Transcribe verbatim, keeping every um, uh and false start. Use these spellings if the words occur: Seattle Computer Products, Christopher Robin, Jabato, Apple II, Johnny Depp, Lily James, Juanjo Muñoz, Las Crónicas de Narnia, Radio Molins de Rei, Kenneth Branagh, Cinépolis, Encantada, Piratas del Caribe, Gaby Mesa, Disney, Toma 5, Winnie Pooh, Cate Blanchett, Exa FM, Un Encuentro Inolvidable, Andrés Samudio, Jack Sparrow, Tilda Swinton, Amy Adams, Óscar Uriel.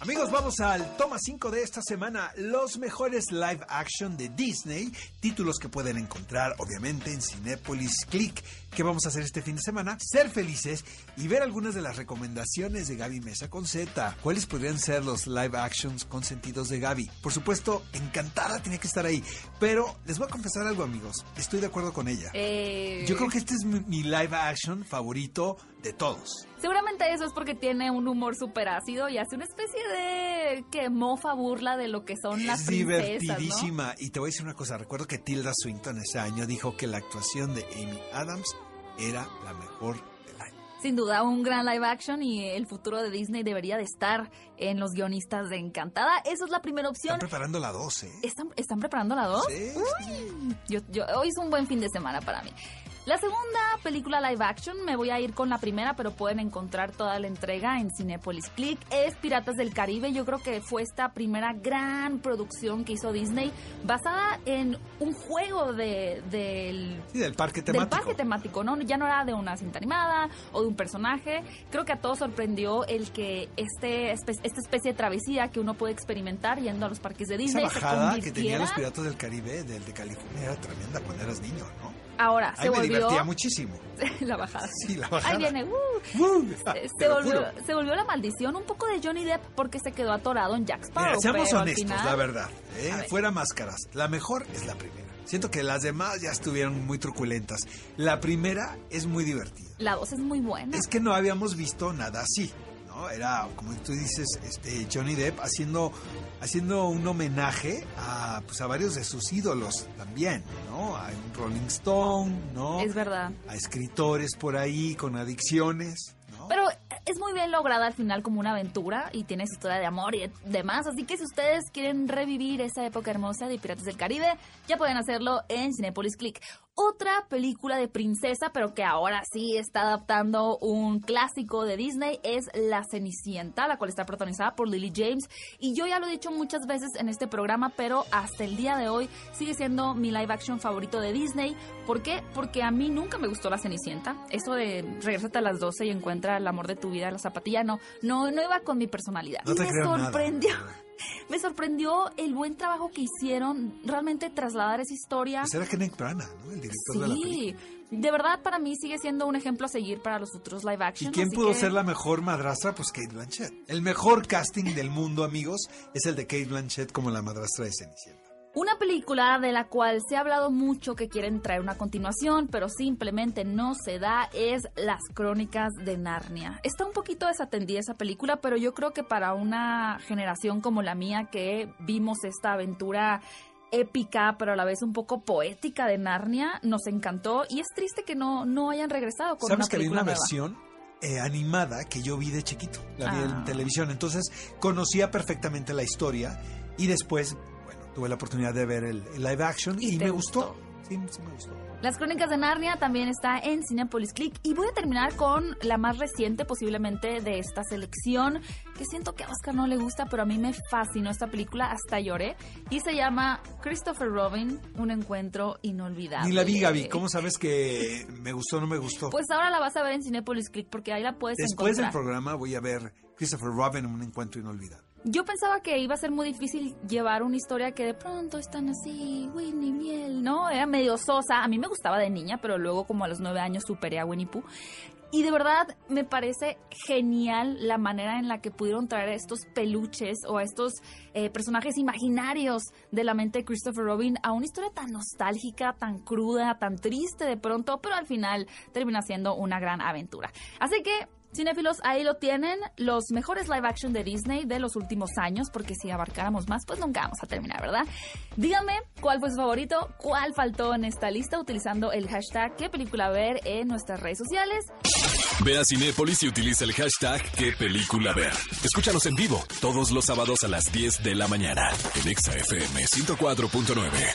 Amigos, vamos al Toma cinco de esta semana. Los mejores live action de Disney. Títulos que pueden encontrar, obviamente, en Cinépolis Click. ¿Qué vamos a hacer este fin de semana? Ser felices y ver algunas de las recomendaciones de Gaby Mesa con Z. ¿Cuáles podrían ser los live actions consentidos de Gaby? Por supuesto, Encantada tiene que estar ahí. Pero les voy a confesar algo, amigos. Estoy de acuerdo con ella. Eh... Yo creo que este es mi, mi live action favorito de todos. Seguramente eso es porque tiene un humor súper ácido y hace una especie de que mofa, burla de lo que son es las princesas, divertidísima, ¿no? Y te voy a decir una cosa. Recuerdo que Tilda Swinton ese año dijo que la actuación de Amy Adams era la mejor del año. Sin duda, un gran live action y el futuro de Disney debería de estar en los guionistas de Encantada. Esa es la primera opción. Están preparando la dos, ¿eh? ¿Están, están preparando la dos? Sí. Uy, yo, yo, hoy es un buen fin de semana para mí. La segunda película live action, me voy a ir con la primera, pero pueden encontrar toda la entrega en Cinépolis Click, es Piratas del Caribe. Yo creo que fue esta primera gran producción que hizo Disney, basada en un juego de, del, sí, del parque temático. Del parque temático, ¿no? Ya no era de una cinta animada o de un personaje. Creo que a todos sorprendió el que este esta especie de travesía que uno puede experimentar yendo a los parques de Disney. Esa bajada se que tenían los Piratas del Caribe, del de California, era tremenda cuando eras niño, ¿no? Ahora, Ay, se volvió... me divertía muchísimo. La bajada. Sí, la bajada. Ahí viene. Uh, uh, se, se, volvió, se volvió la maldición un poco de Johnny Depp porque se quedó atorado en Jack Sparrow. Mira, seamos pero honestos, final... la verdad. ¿eh? Fuera máscaras, la mejor es la primera. Siento que las demás ya estuvieron muy truculentas. La primera es muy divertida. La dos es muy buena. Es que no habíamos visto nada así, ¿no? Era, como tú dices, este Johnny Depp haciendo... haciendo un homenaje a, pues, a varios de sus ídolos también, ¿no? A un Rolling Stone, ¿no? Es verdad. A escritores por ahí con adicciones, ¿no? Pero es muy bien lograda al final como una aventura y tiene su historia de amor y demás. Así que si ustedes quieren revivir esa época hermosa de Piratas del Caribe, ya pueden hacerlo en Cinépolis Click. Otra película de princesa, pero que ahora sí está adaptando un clásico de Disney, es La Cenicienta, la cual está protagonizada por Lily James. Y yo ya lo he dicho muchas veces en este programa, pero hasta el día de hoy sigue siendo mi live action favorito de Disney. ¿Por qué? Porque a mí nunca me gustó La Cenicienta. Eso de regresarte a las doce y encuentra el amor de tu vida en la zapatilla, no, no, no iba con mi personalidad. No te me creo sorprendió. Nada. Me sorprendió el buen trabajo que hicieron realmente trasladar esa historia. Pues era Kenneth Branagh, ¿no? El director sí, de la película. De verdad, para mí sigue siendo un ejemplo a seguir para los futuros live action. ¿Y quién pudo que... ser la mejor madrastra? Pues Cate Blanchett. El mejor casting del mundo, amigos, es el de Cate Blanchett como la madrastra de Cenicienta. Una película de la cual se ha hablado mucho que quieren traer una continuación, pero simplemente no se da, es Las Crónicas de Narnia. Está un poquito desatendida esa película, pero yo creo que para una generación como la mía que vimos esta aventura épica, pero a la vez un poco poética de Narnia, nos encantó y es triste que no, no hayan regresado con una película nueva. ¿Sabes que había una versión? Eh, animada que yo vi de chiquito, la vi ah. en televisión, entonces conocía perfectamente la historia y después... tuve la oportunidad de ver el, el live action y, y me gustó. gustó. Sí, sí me gustó. Las Crónicas de Narnia también está en Cinépolis Click. Y voy a terminar con la más reciente posiblemente de esta selección, que siento que a Oscar no le gusta, pero a mí me fascinó esta película, hasta lloré. Y se llama Christopher Robin, Un Encuentro Inolvidable. Ni la vi, Gaby. ¿Cómo sabes que me gustó o no me gustó? Pues ahora la vas a ver en Cinépolis Click, porque ahí la puedes encontrar. Después del programa voy a ver Christopher Robin, Un Encuentro Inolvidable. Yo pensaba que iba a ser muy difícil llevar una historia que de pronto están así, Winnie, miel, ¿no? Era medio sosa. A mí me gustaba de niña, pero luego como a los nueve años superé a Winnie Pooh. Y de verdad me parece genial la manera en la que pudieron traer a estos peluches o a estos eh, personajes imaginarios de la mente de Christopher Robin a una historia tan nostálgica, tan cruda, tan triste de pronto, pero al final termina siendo una gran aventura. Así que... cinéfilos, ahí lo tienen, los mejores live action de Disney de los últimos años, porque si abarcáramos más, pues nunca vamos a terminar, ¿verdad? Díganme cuál fue su favorito, cuál faltó en esta lista, utilizando el hashtag qué película ver en nuestras redes sociales. Ve a Cinépolis y utiliza el hashtag qué película ver. Escúchanos en vivo todos los sábados a las diez de la mañana en Exa F M ciento cuatro punto nueve.